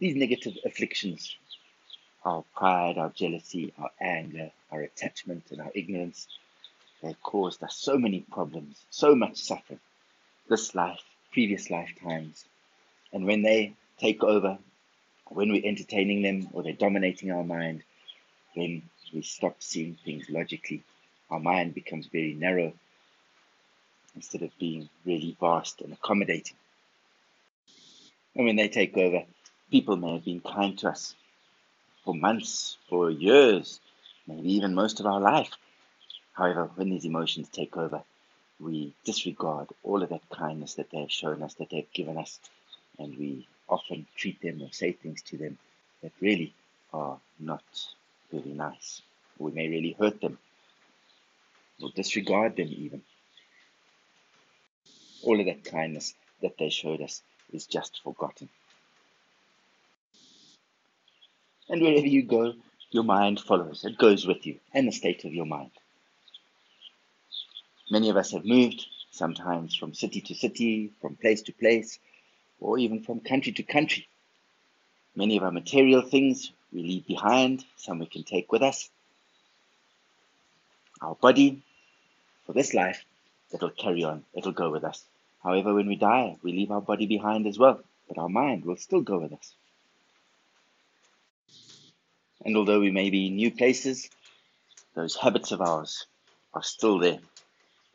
These negative afflictions, our pride, our jealousy, our anger, our attachment, and our ignorance, they've caused us so many problems, so much suffering, this life, previous lifetimes. And when they take over, when we're entertaining them or they're dominating our mind, then we stop seeing things logically. Our mind becomes very narrow instead of being really vast and accommodating. And when they take over, people may have been kind to us for months, for years, maybe even most of our life. However, when these emotions take over, we disregard all of that kindness that they have shown us, that they've given us, and we often treat them or say things to them that really are not really nice. We may really hurt them or disregard them even. All of that kindness that they showed us is just forgotten. And wherever you go, your mind follows. It goes with you and the state of your mind. Many of us have moved, sometimes from city to city, from place to place, or even from country to country. Many of our material things we leave behind, some we can take with us. Our body, for this life, it'll carry on, it'll go with us. However, when we die, we leave our body behind as well, but our mind will still go with us. And although we may be in new places, those habits of ours are still there.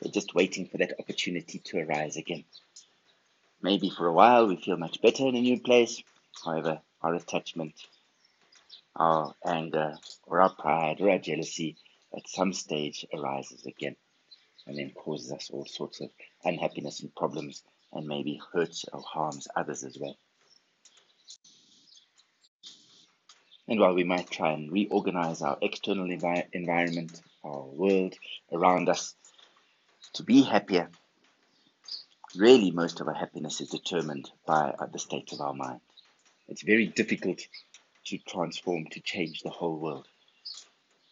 They're just waiting for that opportunity to arise again. Maybe for a while we feel much better in a new place. However, our attachment, our anger, or our pride, or our jealousy at some stage arises again, and then causes us all sorts of unhappiness and problems, and maybe hurts or harms others as well. And while we might try and reorganize our external environment, our world around us, to be happier, really most of our happiness is determined by the state of our mind. It's very difficult to transform, to change the whole world.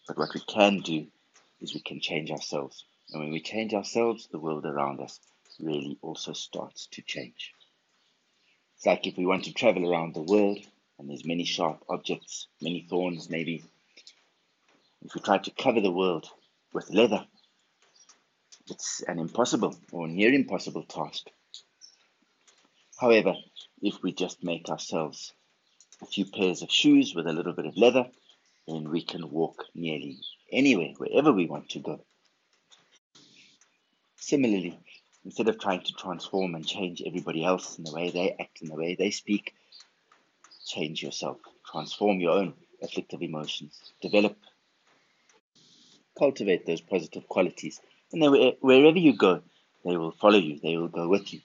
But what we can do is we can change ourselves. And when we change ourselves, the world around us really also starts to change. It's like if we want to travel around the world, and there's many sharp objects, many thorns maybe. If we try to cover the world with leather, it's an impossible or near impossible task. However, if we just make ourselves a few pairs of shoes with a little bit of leather, then we can walk nearly anywhere, wherever we want to go. Similarly, instead of trying to transform and change everybody else in the way they act, in the way they speak, change yourself, transform your own afflictive emotions, develop, cultivate those positive qualities. And then wherever you go, they will follow you, they will go with you.